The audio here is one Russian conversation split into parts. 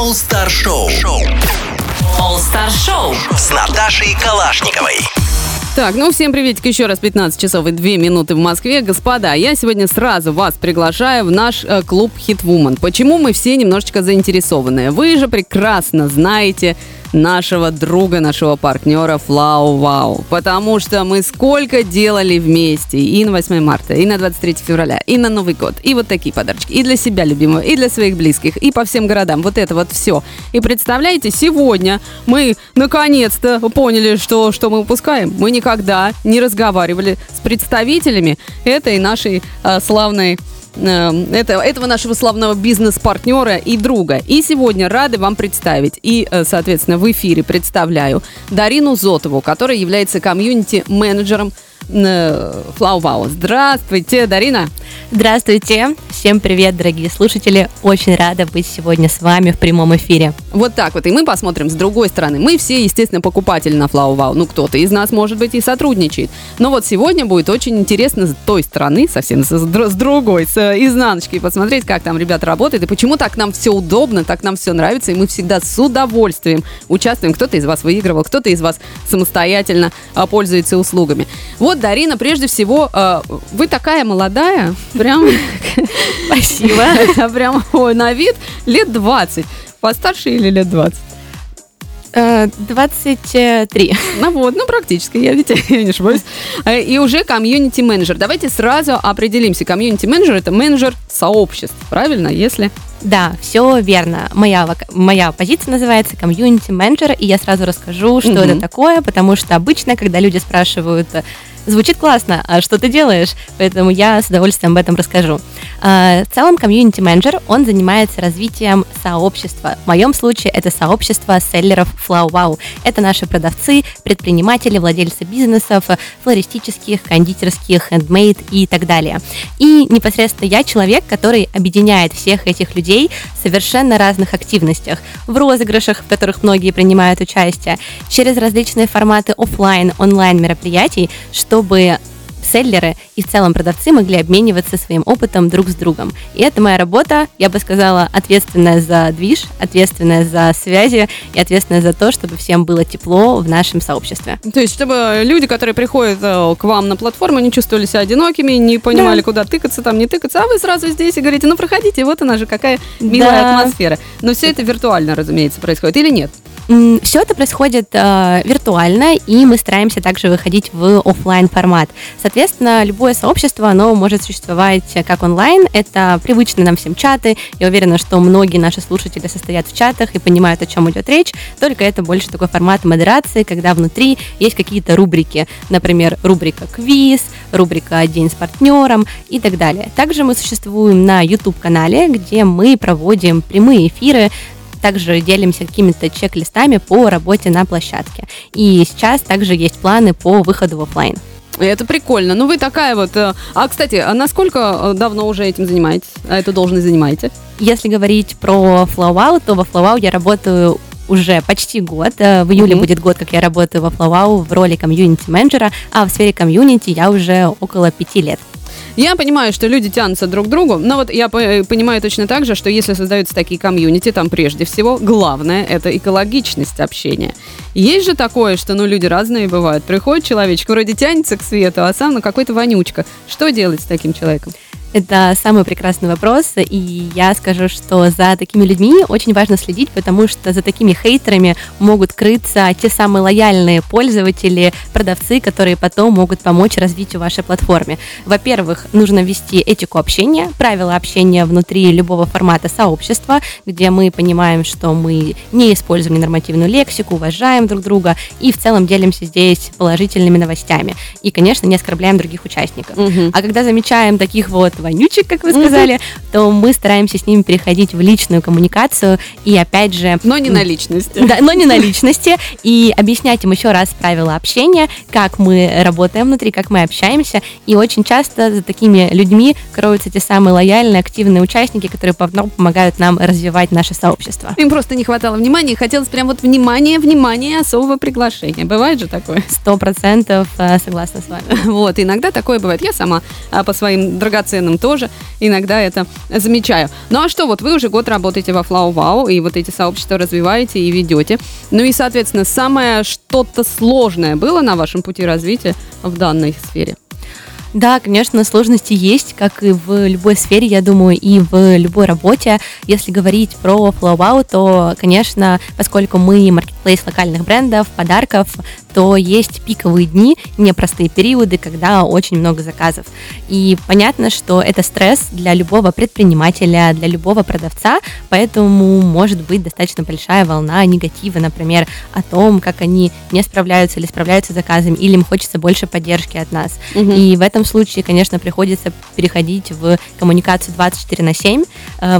All Star Show. All Star Show с Наташей Калашниковой. Так, всем приветик еще раз, 15 часов и 2 минуты в Москве. Господа, я сегодня сразу вас приглашаю в наш клуб «Хитвумен». Почему мы все немножечко заинтересованы? Вы же прекрасно знаете нашего друга, нашего партнера Флау Вау. Потому что мы сколько делали вместе и на 8 марта, и на 23 февраля, и на Новый год. И вот такие подарочки. И для себя любимого, и для своих близких, и по всем городам. Вот это вот все. И представляете, сегодня мы наконец-то поняли, что мы упускаем. Мы никогда не разговаривали с представителями этой нашей славной... этого нашего славного бизнес-партнера и друга. И сегодня рады вам представить. И, соответственно, в эфире представляю Дарину Зотову, которая является комьюнити-менеджером Флау Вау. Здравствуйте, Дарина! Здравствуйте! Всем привет, дорогие слушатели! Очень рада быть сегодня с вами в прямом эфире. Вот так вот. И мы посмотрим с другой стороны. Мы все, естественно, покупатели на Флау Вау. Кто-то из нас, может быть, и сотрудничает. Но вот сегодня будет очень интересно с той стороны, совсем с другой, с изнаночки, посмотреть, как там ребята работают и почему так нам все удобно, так нам все нравится. И мы всегда с удовольствием участвуем. Кто-то из вас выигрывал, кто-то из вас самостоятельно пользуется услугами. Вот, Дарина, прежде всего, вы такая молодая, прям... Спасибо. Прям на вид лет 20. Постарше или лет 20? 23. Практически, я не ошибаюсь. И уже комьюнити-менеджер. Давайте сразу определимся. Комьюнити-менеджер – это менеджер сообществ, правильно, если... Да, все верно. Моя позиция называется комьюнити-менеджер, и я сразу расскажу, что это такое, потому что обычно, когда люди спрашивают, звучит классно, а что ты делаешь? Поэтому я с удовольствием об этом расскажу. В целом, комьюнити-менеджер, он занимается развитием сообщества. В моем случае это сообщество селлеров Флау Вау. Это наши продавцы, предприниматели, владельцы бизнесов, флористических, кондитерских, handmade и так далее. И непосредственно я человек, который объединяет всех этих людей в совершенно разных активностях, в розыгрышах, в которых многие принимают участие, через различные форматы офлайн, онлайн мероприятий, чтобы селлеры и в целом продавцы могли обмениваться своим опытом друг с другом. И это моя работа, я бы сказала, ответственная за движ, ответственная за связи и ответственная за то, чтобы всем было тепло в нашем сообществе. То есть, чтобы люди, которые приходят к вам на платформу, не чувствовали себя одинокими, не понимали, куда тыкаться, там не тыкаться, а вы сразу здесь и говорите, проходите, вот она же какая милая атмосфера. Но все это виртуально, разумеется, происходит или нет? Все это происходит виртуально, и мы стараемся также выходить в офлайн формат. Соответственно, любое сообщество, оно может существовать как онлайн. Это привычные нам всем чаты. Я уверена, что многие наши слушатели состоят в чатах и понимают, о чем идет речь. Только это больше такой формат модерации, когда внутри есть какие-то рубрики. Например, рубрика «Квиз», рубрика «День с партнером» и так далее. Также мы существуем на YouTube-канале, где мы проводим прямые эфиры, также делимся какими-то чек-листами по работе на площадке. И сейчас также есть планы по выходу в офлайн. Это прикольно. Вы такая вот... А, кстати, насколько давно уже этим занимаетесь? Эту должность занимаете? Если говорить про Флау Вау, то во Флау Вау я работаю уже почти год. В июле будет год, как я работаю во Флау Вау в роли комьюнити-менеджера, а в сфере комьюнити я уже около 5 лет. Я понимаю, что люди тянутся друг к другу, но я понимаю точно так же, что если создаются такие комьюнити, там прежде всего главное – это экологичность общения. Есть же такое, что люди разные бывают. Приходит человечек, вроде тянется к свету, а сам какой-то вонючка. Что делать с таким человеком? Это самый прекрасный вопрос, и я скажу, что за такими людьми очень важно следить, потому что за такими хейтерами могут крыться те самые лояльные пользователи, продавцы, которые потом могут помочь развитию вашей платформы. Во-первых, нужно ввести этику общения, правила общения внутри любого формата сообщества, где мы понимаем, что мы не используем ненормативную лексику, уважаем друг друга и в целом делимся здесь положительными новостями. И, конечно, не оскорбляем других участников. А когда замечаем таких вонючек, как вы сказали, то мы стараемся с ними переходить в личную коммуникацию и опять же... Но не на личности. Да, но не на личности. И объяснять им еще раз правила общения, как мы работаем внутри, как мы общаемся. И очень часто за такими людьми кроются те самые лояльные, активные участники, которые потом помогают нам развивать наше сообщество. Им просто не хватало внимания, хотелось прям внимание, особого приглашения. Бывает же такое? 100% согласна с вами. Иногда такое бывает. Я сама по своим драгоценным магазинам тоже иногда это замечаю. Ну а что, вот вы уже год работаете во Flow Wow, и вот эти сообщества развиваете и ведете. Ну и, соответственно, самое что-то сложное было на вашем пути развития в данной сфере? Да, конечно, сложности есть, как и в любой сфере, я думаю, и в любой работе. Если говорить про Flow Wow, то, конечно, поскольку мы маркетплейс локальных брендов, подарков, то есть пиковые дни, непростые периоды, когда очень много заказов. И понятно, что это стресс для любого предпринимателя, для любого продавца, поэтому может быть достаточно большая волна негатива, например, о том, как они не справляются или справляются с заказами, или им хочется больше поддержки от нас. Угу. И в этом случае, конечно, приходится переходить в коммуникацию 24/7.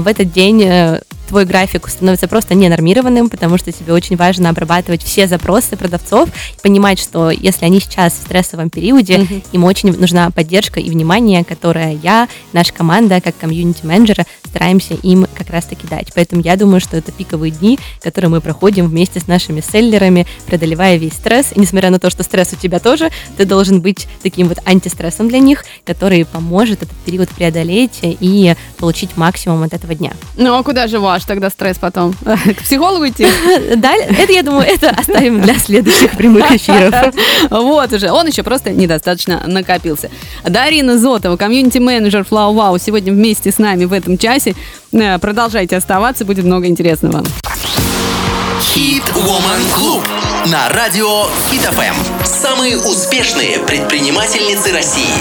В этот день твой график становится просто ненормированным, потому что тебе очень важно обрабатывать все запросы продавцов и понимать, что если они сейчас в стрессовом периоде, mm-hmm. им очень нужна поддержка и внимание, которое я, наша команда, как комьюнити-менеджеры, стараемся им как раз-таки дать. Поэтому я думаю, что это пиковые дни, которые мы проходим вместе с нашими селлерами, преодолевая весь стресс. И несмотря на то, что стресс у тебя тоже, ты должен быть таким вот антистрессом для них, который поможет этот период преодолеть и получить максимум от этого дня. Ну, а куда же вас? Тогда стресс потом. К психологу идти? Да, это, я думаю, это оставим для следующих прямых эфиров. Вот уже, он еще просто недостаточно накопился. Дарина Зотова, комьюнити-менеджер Flow Wow, сегодня вместе с нами в этом часе. Продолжайте оставаться, будет много интересного. Hit Woman Club на радио Hit FM. Самые успешные предпринимательницы России.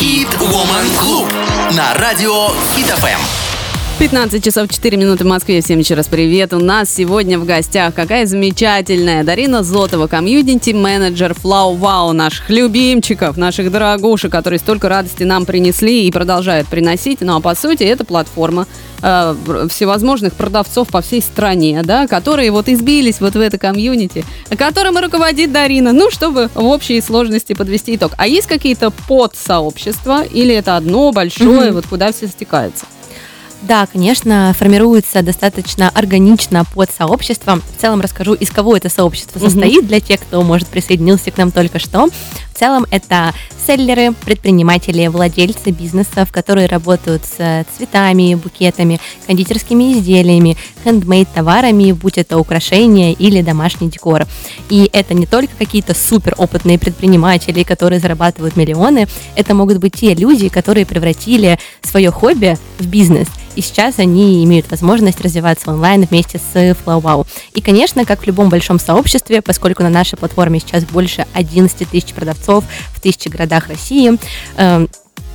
Hit Woman Club на радио Hit FM. 15 часов 4 минуты в Москве. Всем еще раз привет. У нас сегодня в гостях какая замечательная Дарина Зотова, комьюнити-менеджер Flow Wow, наших любимчиков, наших дорогушек, которые столько радости нам принесли и продолжают приносить. Ну а по сути это платформа всевозможных продавцов по всей стране, да, которые вот избились вот в это комьюнити, которым и руководит Дарина, ну, чтобы в общей сложности подвести итог. А есть какие-то подсообщества или это одно большое, вот куда все стекаются? Да, конечно, формируется достаточно органично под сообществом. В целом расскажу, из кого это сообщество состоит, для тех, кто, может, присоединился к нам только что. В целом это селлеры, предприниматели, владельцы бизнесов, которые работают с цветами, букетами, кондитерскими изделиями, хендмейд-товарами, будь это украшения или домашний декор. И это не только какие-то суперопытные предприниматели, которые зарабатывают миллионы, это могут быть те люди, которые превратили свое хобби в бизнес. И сейчас они имеют возможность развиваться онлайн вместе с Flow Wow. И, конечно, как в любом большом сообществе, поскольку на нашей платформе сейчас больше 11 тысяч продавцов в 1000 городах России,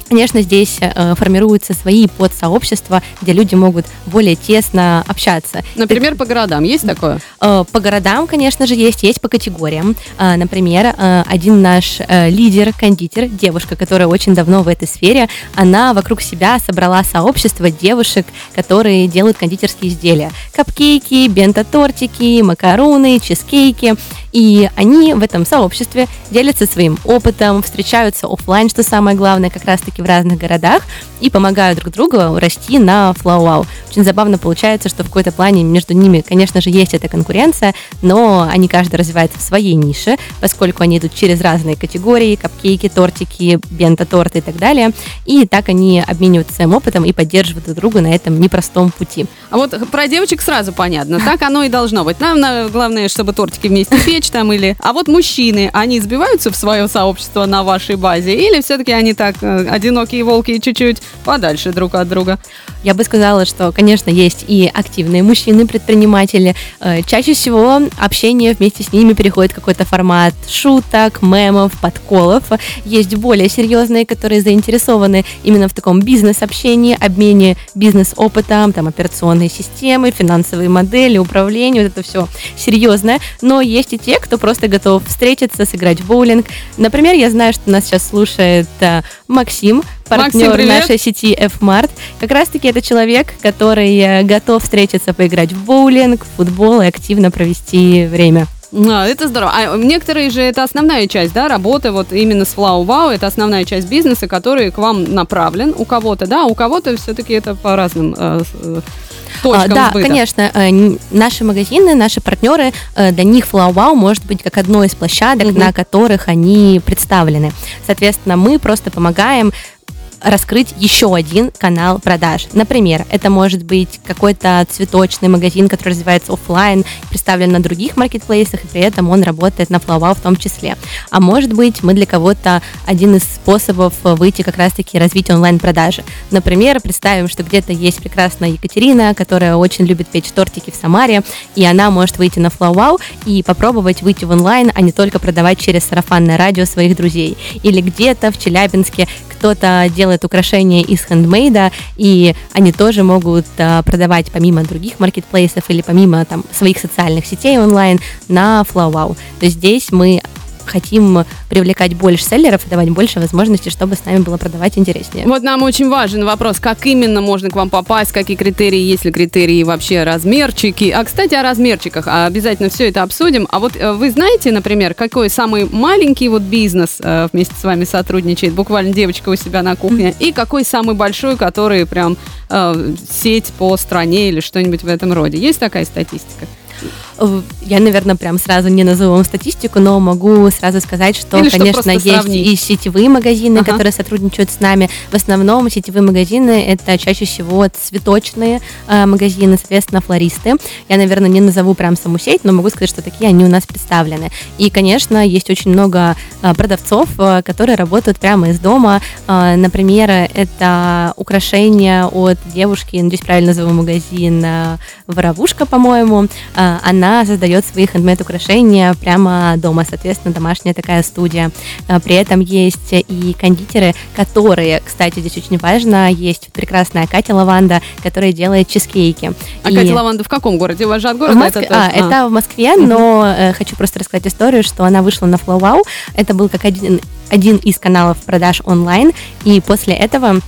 конечно, здесь формируются свои подсообщества, где люди могут более тесно общаться. Например, по городам есть такое? По городам, конечно же, есть по категориям. Например, один наш лидер, кондитер, девушка, которая очень давно в этой сфере, она вокруг себя собрала сообщество девушек, которые делают кондитерские изделия. Капкейки, бенто-тортики, макароны, чизкейки. И они в этом сообществе делятся своим опытом, встречаются офлайн, что самое главное, как раз-таки в разных городах, и помогают друг другу расти на Flow Wow. Очень забавно получается, что в какой-то плане между ними, конечно же, есть эта конкуренция, но они каждый развивается в своей нише, поскольку они идут через разные категории: капкейки, тортики, бенто-торты и так далее. И так они обмениваются своим опытом и поддерживают друг друга на этом непростом пути. А вот про девочек сразу понятно, так оно и должно быть. Нам главное, чтобы тортики вместе пели, там или... А вот мужчины, они сбиваются в свое сообщество на вашей базе? Или все-таки они так, одинокие волки, чуть-чуть подальше друг от друга? Я бы сказала, что, конечно, есть и активные мужчины-предприниматели. Чаще всего общение вместе с ними переходит в какой-то формат шуток, мемов, подколов. Есть более серьезные, которые заинтересованы именно в таком бизнес-общении, обмене бизнес-опытом, там, операционной системы, финансовые модели, управление, вот это все серьезное. Но есть и те, кто просто готов встретиться, сыграть в боулинг. Например, я знаю, что нас сейчас слушает Максим, партнер нашей сети F-Mart. Как раз-таки это человек, который готов встретиться, поиграть в боулинг, в футбол и активно провести время. Это здорово. А некоторые же это основная часть, да, работы вот именно с Flow Wow, это основная часть бизнеса, который к вам направлен у кого-то, да, а у кого-то все-таки это по разным точкам сбыта. Да, конечно. Наши магазины, наши партнеры, для них Flow Wow может быть как одно из площадок, на которых они представлены. Соответственно, мы просто помогаем раскрыть еще один канал продаж. Например, это может быть какой-то цветочный магазин, который развивается офлайн, представлен на других маркетплейсах, и при этом он работает на FlowWow в том числе. А может быть, мы для кого-то один из способов выйти как раз-таки развить онлайн-продажи. Например, представим, что где-то есть прекрасная Екатерина, которая очень любит печь тортики в Самаре, и она может выйти на FlowWow и попробовать выйти в онлайн, а не только продавать через сарафанное радио своих друзей. Или где-то в Челябинске кто-то делает украшения из хендмейда, и они тоже могут продавать помимо других маркетплейсов или помимо там, своих социальных сетей онлайн на FlowWow. То есть здесь мы хотим привлекать больше селлеров и давать больше возможностей, чтобы с нами было продавать интереснее. Вот нам очень важен вопрос, как именно можно к вам попасть, какие критерии, есть ли критерии вообще, размерчики. А, кстати, о размерчиках обязательно все это обсудим. А вот вы знаете, например, какой самый маленький вот бизнес вместе с вами сотрудничает, буквально девочка у себя на кухне, и какой самый большой, который прям сеть по стране или что-нибудь в этом роде? Есть такая статистика? Я, наверное, прям сразу не назову вам статистику, но могу сразу сказать, что, или конечно, что есть и сетевые магазины, которые сотрудничают с нами. В основном сетевые магазины – это чаще всего цветочные магазины, соответственно, флористы. Я, наверное, не назову прям саму сеть, но могу сказать, что такие они у нас представлены. И, конечно, есть очень много продавцов, которые работают прямо из дома. Например, это украшения от девушки, надеюсь, правильно назову магазин, «Воровушка», по-моему. Она создает свои хендмейд-украшения прямо дома, соответственно, домашняя такая студия. При этом есть и кондитеры, которые, кстати, здесь очень важно, есть прекрасная Катя Лаванда, которая делает чизкейки. А Катя Лаванда в каком городе? У вас же от города это? Это в Москве, но хочу просто рассказать историю, что она вышла на FlowWow, это был как один из каналов продаж онлайн, и после этого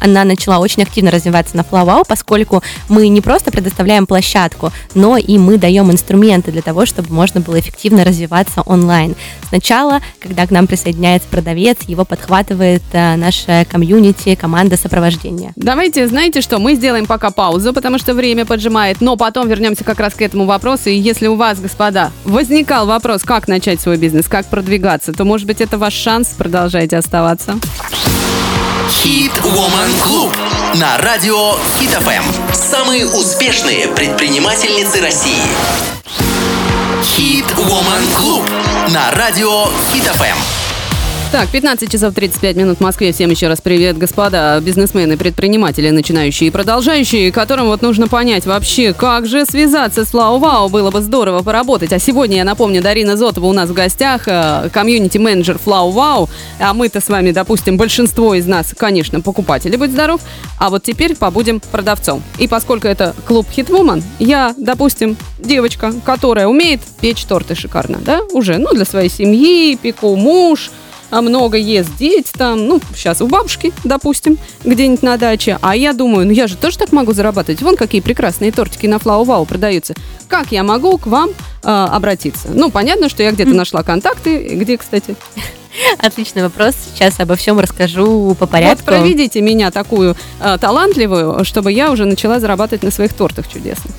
она начала очень активно развиваться на FlowWow, поскольку мы не просто предоставляем площадку, но и мы даем инструменты для того, чтобы можно было эффективно развиваться онлайн. Сначала, когда к нам присоединяется продавец, его подхватывает наша комьюнити, команда сопровождения. Давайте, знаете что, мы сделаем пока паузу, потому что время поджимает, но потом вернемся как раз к этому вопросу. И если у вас, господа, возникал вопрос, как начать свой бизнес, как продвигаться, то, может быть, это ваш шанс, продолжайте оставаться. Hit Woman Club на радио Hit FM. Самые успешные предпринимательницы России. Hit Woman Club на радио Hit FM. Так, 15 часов 35 минут в Москве. Всем еще раз привет, господа бизнесмены, предприниматели, начинающие и продолжающие, которым вот нужно понять вообще, как же связаться с FlowWow, было бы здорово поработать. А сегодня, я напомню, Дарина Зотова у нас в гостях, комьюнити-менеджер FlowWow. А мы-то с вами, допустим, большинство из нас, конечно, покупатели, будь здоров. А вот теперь побудем продавцом. И поскольку это клуб Hitwoman, я, допустим, девочка, которая умеет печь торты шикарно, да, уже, ну, для своей семьи, пеку, муж, а много ест дети там, ну, сейчас у бабушки, допустим, где-нибудь на даче. А я думаю, ну я же тоже так могу зарабатывать. Вон какие прекрасные тортики на FlowWow продаются. Как я могу к вам обратиться? Ну, понятно, что я где-то нашла контакты. Где, кстати? Отличный вопрос. Сейчас обо всем расскажу по порядку. Вот проведите меня такую талантливую, чтобы я уже начала зарабатывать на своих тортах чудесных.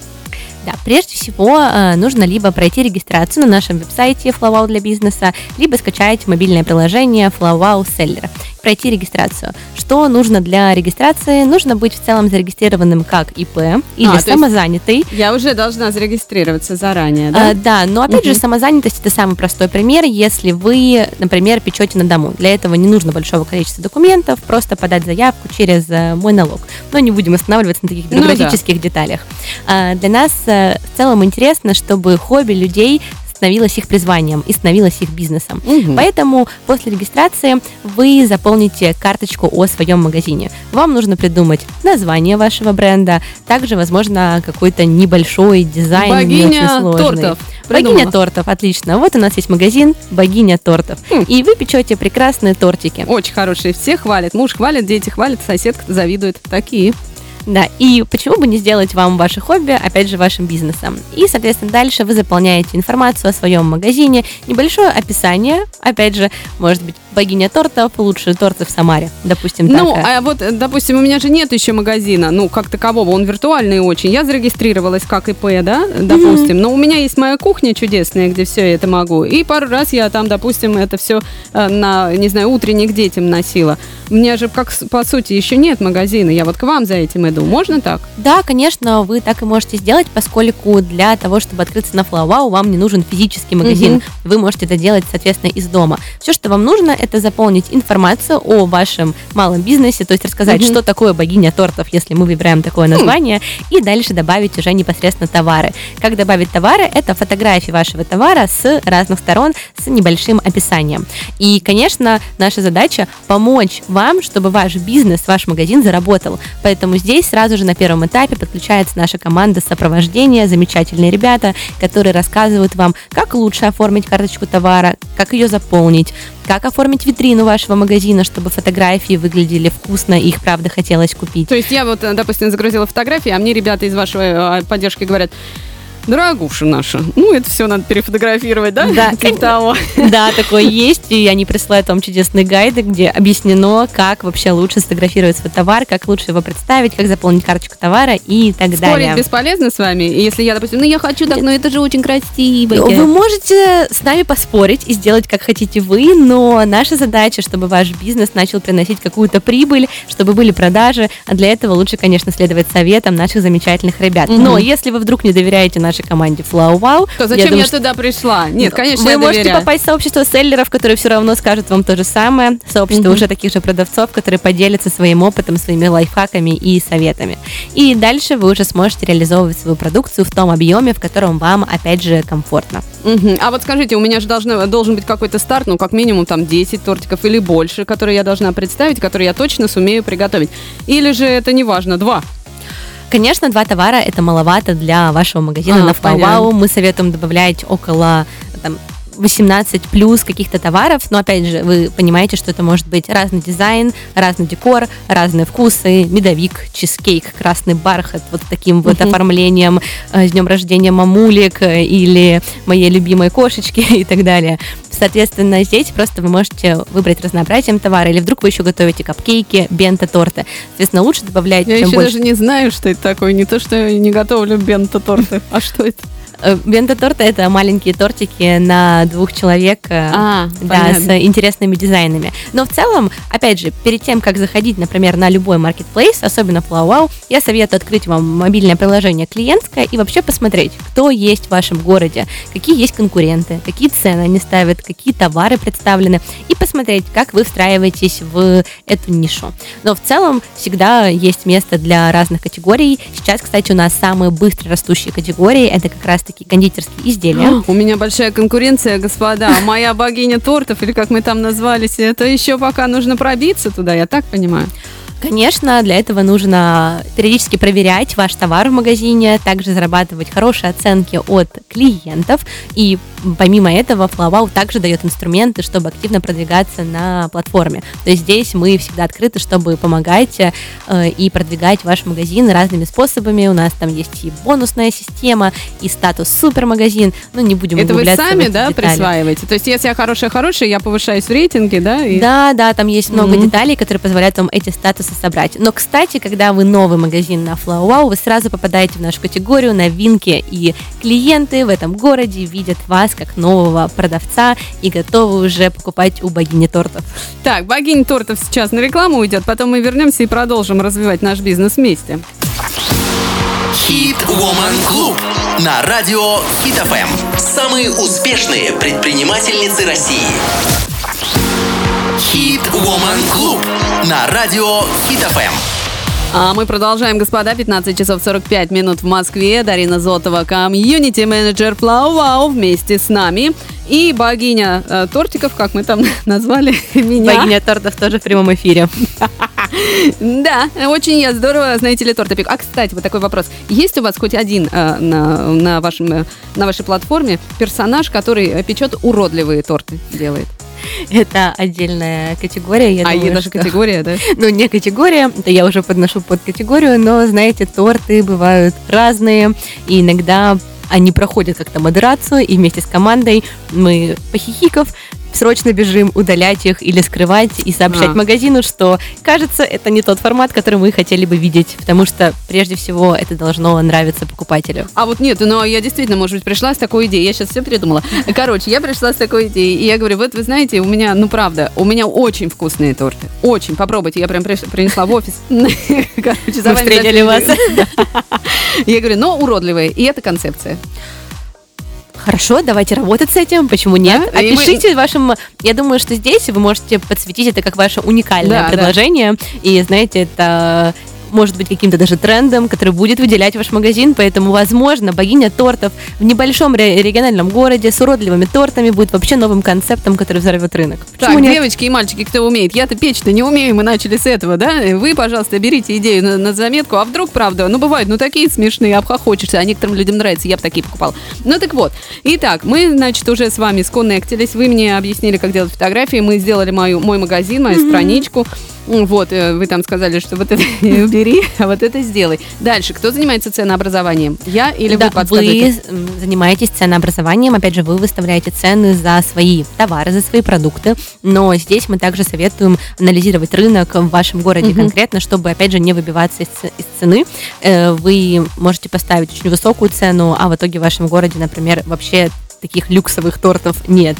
Да, прежде всего нужно либо пройти регистрацию на нашем веб-сайте FlowWow для бизнеса, либо скачать мобильное приложение FlowWow Seller. Пройти регистрацию. Что нужно для регистрации? Нужно быть в целом зарегистрированным как ИП или самозанятый. Я уже должна зарегистрироваться заранее, да? Да, но опять же, самозанятость – это самый простой пример, если вы, например, печете на дому. Для этого не нужно большого количества документов, просто подать заявку через мой налог. Но не будем останавливаться на таких бюрократических деталях. Для нас в целом интересно, чтобы хобби людей становилось их призванием и становилось их бизнесом. Поэтому после регистрации вы заполните карточку о своем магазине. Вам нужно придумать название вашего бренда, также, возможно, какой-то небольшой дизайн. Богиня тортов. Придумала. Богиня тортов, отлично. Вот у нас есть магазин «Богиня тортов». И вы печете прекрасные тортики. Очень хорошие, все хвалят. Муж хвалит, дети хвалят, соседка завидует. Такие. Да, и почему бы не сделать вам ваше хобби, опять же, вашим бизнесом. И, соответственно, дальше вы заполняете информацию о своем магазине, небольшое описание, опять же, может быть, богиня тортов, лучшие торты в Самаре, допустим. Ну, так. А вот, допустим, у меня же нет еще магазина, ну, как такового, он виртуальный очень. Я зарегистрировалась как ИП, да, допустим, но у меня есть моя кухня чудесная, где все это могу. И пару раз я там, допустим, это все на, не знаю, утренник детям носила. У меня же, как, по сути, еще нет магазина, я вот к вам за этим иду. Можно так? Да, конечно, вы так и можете сделать, поскольку для того, чтобы открыться на FlowWow, вам не нужен физический магазин. Вы можете это делать, соответственно, из дома. Все, что вам нужно, это заполнить информацию о вашем малом бизнесе, то есть рассказать, что такое богиня тортов, если мы выбираем такое название, и дальше добавить уже непосредственно товары. Как добавить товары? Это фотографии вашего товара с разных сторон, с небольшим описанием. И, конечно, наша задача помочь вам, чтобы ваш бизнес, ваш магазин заработал. Поэтому здесь сразу же на первом этапе подключается наша команда сопровождения, замечательные ребята, которые рассказывают вам, как лучше оформить карточку товара, как ее заполнить, как оформить витрину вашего магазина, чтобы фотографии выглядели вкусно и их, правда, хотелось купить. То есть я вот, допустим, загрузила фотографии, а мне ребята из вашей поддержки говорят: дорогуша наша, ну это все надо перефотографировать, да? Да, того. Да, такое есть, и они присылают вам чудесные гайды, где объяснено, как вообще лучше сфотографировать свой товар, как лучше его представить, как заполнить карточку товара и так далее. Спорить бесполезно с вами, если я, допустим, ну я хочу так, но это же очень красиво. Вы можете с нами поспорить и сделать, как хотите вы, но наша задача, чтобы ваш бизнес начал приносить какую-то прибыль, чтобы были продажи, а для этого лучше, конечно, следовать советам наших замечательных ребят. Но если вы вдруг не доверяете нашей команде FlowWow, то зачем я туда пришла? Нет, конечно, я доверяю. Вы можете попасть в сообщество селлеров, которые все равно скажут вам то же самое, сообщество уже таких же продавцов, которые поделятся своим опытом, своими лайфхаками и советами. И дальше вы уже сможете реализовывать свою продукцию в том объеме, в котором вам, опять же, комфортно. А вот скажите, у меня же должен быть какой-то старт, ну, как минимум, там, 10 тортиков или больше, которые я должна представить, которые я точно сумею приготовить. Или же это не важно, 2? Конечно, 2 товара – это маловато для вашего магазина на FlowWow. Мы советуем добавлять около 18 плюс каких-то товаров, но, опять же, вы понимаете, что это может быть разный дизайн, разный декор, разные вкусы, медовик, чизкейк, красный бархат, вот таким вот оформлением, с днем рождения мамулек или моей любимой кошечки и так далее. Соответственно, здесь просто вы можете выбрать разнообразием товара, или вдруг вы еще готовите капкейки, бенто-торты. Соответственно, лучше добавлять, чем больше. Я еще даже не знаю, что это такое, не то, что я не готовлю бенто-торты, а что это? Бенто-торты – это маленькие тортики на 2 человек, с интересными дизайнами. Но в целом, опять же, перед тем, как заходить, например, на любой маркетплейс, особенно FlowWow, я советую открыть вам мобильное приложение клиентское и вообще посмотреть, кто есть в вашем городе, какие есть конкуренты, какие цены они ставят, какие товары представлены, и посмотреть, как вы встраиваетесь в эту нишу. Но в целом всегда есть место для разных категорий. Сейчас, кстати, у нас самые быстро растущие категории – это как раз такие кондитерские изделия. У меня большая конкуренция, господа. Моя богиня тортов, или как мы там назвались, это еще пока нужно пробиться туда, я так понимаю. Конечно, для этого нужно периодически проверять ваш товар в магазине, также зарабатывать хорошие оценки от клиентов. И помимо этого, FlowWow также дает инструменты, чтобы активно продвигаться на платформе. То есть здесь мы всегда открыты, чтобы помогать и продвигать ваш магазин разными способами. У нас там есть и бонусная система, и статус супермагазин. Ну, не будем углубляться в эти детали. Это вы сами, да, присваиваете? То есть если я хорошая-хорошая, я повышаюсь в рейтинге, да? И... Да, там есть много деталей, которые позволяют вам эти статусы собрать. Но, кстати, когда вы новый магазин на FlowWow, вы сразу попадаете в нашу категорию новинки, и клиенты в этом городе видят вас как нового продавца и готовы уже покупать у богини тортов. Так, богиня тортов сейчас на рекламу уйдет, потом мы вернемся и продолжим развивать наш бизнес вместе. Хит Woman Club на радио Хит FM. Самые успешные предпринимательницы России. Хит Woman Club на радио Хит FM. А мы продолжаем, господа. 15 часов 45 минут в Москве. Дарина Зотова, комьюнити-менеджер FlowWow, вместе с нами. И богиня тортиков, как мы там назвали меня. Богиня тортов тоже в прямом эфире. Да, очень я здорово, знаете ли, торт пек. А, кстати, вот такой вопрос. Есть у вас хоть один на вашей платформе персонаж, который печет уродливые торты, делает? Это отдельная категория. Я думаю, даже категория, да? Ну, не категория, это я уже подношу под категорию, но, знаете, торты бывают разные, и иногда они проходят как-то модерацию, и вместе с командой мы, похихиков, срочно бежим удалять их или скрывать и сообщать магазину, что, кажется, это не тот формат, который мы хотели бы видеть, потому что, прежде всего, это должно нравиться покупателю. А вот нет, но я действительно, может быть, пришла с такой идеей, я сейчас все передумала. Короче, я пришла с такой идеей, и я говорю, вот вы знаете, у меня, ну правда, у меня очень вкусные торты, очень, попробуйте, я прям принесла в офис. Короче, за вами встретили вас. Я говорю, но уродливые, и это концепция. Хорошо, давайте работать с этим, почему нет? Да? Опишите вашим... Я думаю, что здесь вы можете подсветить это как ваше уникальное предложение. Да. И, знаете, это может быть каким-то даже трендом, который будет выделять ваш магазин. Поэтому, возможно, богиня тортов в небольшом региональном городе с уродливыми тортами будет вообще новым концептом, который взорвет рынок. Почему так, нет? Девочки и мальчики, кто умеет. Я-то печь-то не умею, мы начали с этого, да? Вы, пожалуйста, берите идею на заметку. А вдруг, правда, ну бывают, ну такие смешные, обхохочешься, а некоторым людям нравится, я бы такие покупала. Ну так вот. Итак, мы, значит, уже с вами сконнектились, вы мне объяснили, как делать фотографии, мы сделали мой магазин, мою страничку. Вот, вы там сказали, что вот это убери, а вот это сделай. Дальше, кто занимается ценообразованием? Я или вы подскажете? Вы занимаетесь ценообразованием, опять же, вы выставляете цены за свои товары, за свои продукты, но здесь мы также советуем анализировать рынок в вашем городе конкретно, чтобы, опять же, не выбиваться из цены. Вы можете поставить очень высокую цену, а в итоге в вашем городе, например, вообще таких люксовых тортов нет.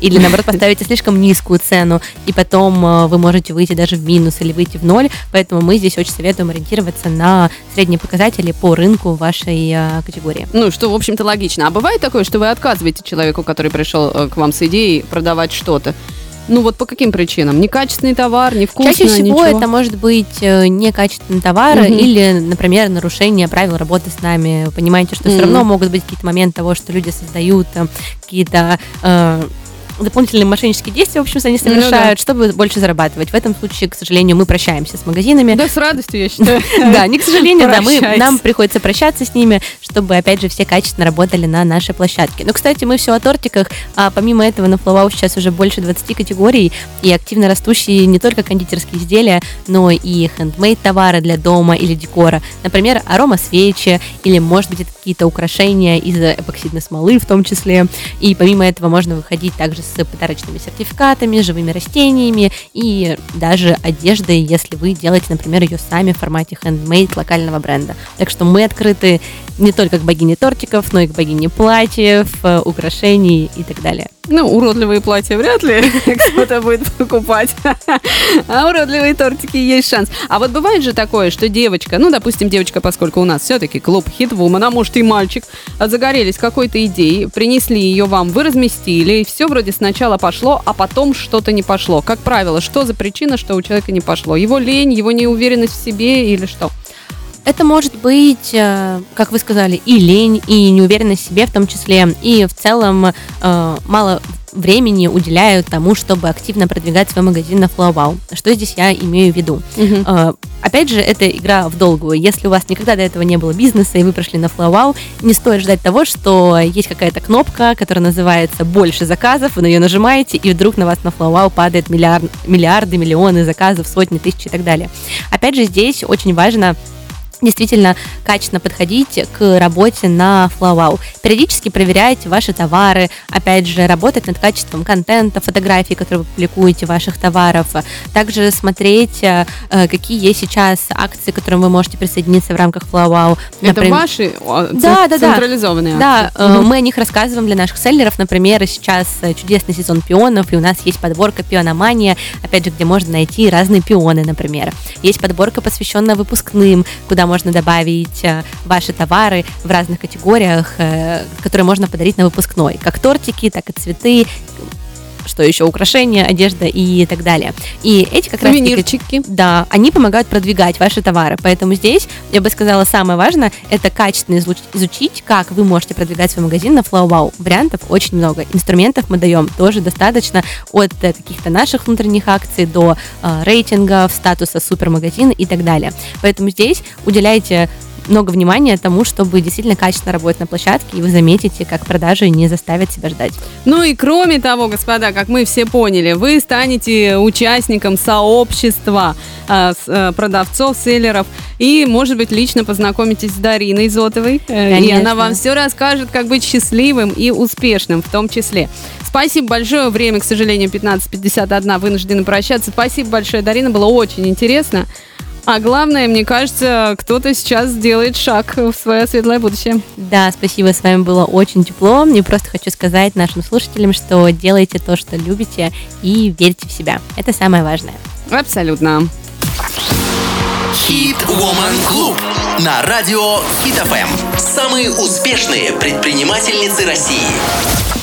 Или, наоборот, поставите слишком низкую цену, и потом вы можете выйти даже в минус или выйти в ноль. Поэтому мы здесь очень советуем ориентироваться на средние показатели по рынку вашей категории. Ну, что, в общем-то, логично. А бывает такое, что вы отказываете человеку, который пришел к вам с идеей, продавать что-то? Ну вот по каким причинам? Некачественный товар, невкусный, ничего? Чаще всего это может быть некачественный товар или, например, нарушение правил работы с нами. Вы понимаете, что все равно могут быть какие-то моменты того, что люди создают какие-то... дополнительные мошеннические действия, в общем-то, они совершают, чтобы больше зарабатывать. В этом случае, к сожалению, мы прощаемся с магазинами. Да, с радостью, я считаю. Да, не к сожалению, да, нам приходится прощаться с ними, чтобы, опять же, все качественно работали на нашей площадке. Но, кстати, мы все о тортиках, а помимо этого на Flowow сейчас уже больше 20 категорий и активно растущие не только кондитерские изделия, но и хендмейд-товары для дома или декора. Например, аромасвечи или, может быть, это какие-то украшения из эпоксидной смолы в том числе. И помимо этого можно выходить также с подарочными сертификатами, живыми растениями и даже одеждой, если вы делаете, например, ее сами в формате хендмейд локального бренда. Так что мы открыты не только к богине тортиков, но и к богине платьев, украшений и так далее. Ну, уродливые платья вряд ли кто-то будет покупать, а уродливые тортики есть шанс. А вот бывает же такое, что девочка, ну, допустим, девочка, поскольку у нас все-таки клуб Hitwoman, а может и мальчик, загорелись какой-то идеей, принесли ее вам, вы разместили, и все вроде сначала пошло, а потом что-то не пошло. Как правило, что за причина, что у человека не пошло? Его лень, его неуверенность в себе или что? Это может быть, как вы сказали, и лень, и неуверенность в себе в том числе, и в целом мало времени уделяют тому, чтобы активно продвигать свой магазин на Flowow. Что здесь я имею в виду? Опять же, это игра в долгую. Если у вас никогда до этого не было бизнеса, и вы пришли на Flowow, не стоит ждать того, что есть какая-то кнопка, которая называется «Больше заказов», вы на нее нажимаете, и вдруг на вас на Flowow падает миллиарды, миллионы заказов, сотни, тысячи и так далее. Опять же, здесь очень важно действительно качественно подходить к работе на Flowow. Периодически проверяйте ваши товары, опять же, работать над качеством контента, фотографий, которые вы публикуете ваших товаров. Также смотреть, какие есть сейчас акции, к которым вы можете присоединиться в рамках Flowow. Это ваши централизованные акции? Да, мы о них рассказываем для наших селлеров. Например, сейчас чудесный сезон пионов, и у нас есть подборка «Пиономания», опять же, где можно найти разные пионы, например. Есть подборка, посвященная выпускным, куда можно добавить ваши товары в разных категориях, которые можно подарить на выпускной, как тортики, так и цветы, что еще, украшения, одежда и так далее. И эти как раз... Сувенирчики. Да, они помогают продвигать ваши товары. Поэтому здесь, я бы сказала, самое важное – это качественно изучить, как вы можете продвигать свой магазин на Flowow. Вариантов очень много. Инструментов мы даем тоже достаточно, от каких-то наших внутренних акций до рейтингов, статуса супермагазин и так далее. Поэтому здесь уделяйте много внимания тому, чтобы действительно качественно работать на площадке, и вы заметите, как продажи не заставят себя ждать. Ну и кроме того, господа, как мы все поняли, вы станете участником сообщества продавцов, селлеров, и, может быть, лично познакомитесь с Дариной Зотовой. Конечно. И она вам все расскажет, как быть счастливым и успешным в том числе. Спасибо большое. Время, к сожалению, 15:51. Вынуждены прощаться. Спасибо большое, Дарина. Было очень интересно. А главное, мне кажется, кто-то сейчас сделает шаг в свое светлое будущее. Да, спасибо, с вами было очень тепло. И просто хочу сказать нашим слушателям, что делайте то, что любите, и верьте в себя. Это самое важное. Абсолютно. Hit Woman Club на радио Hit FM. Самые успешные предпринимательницы России.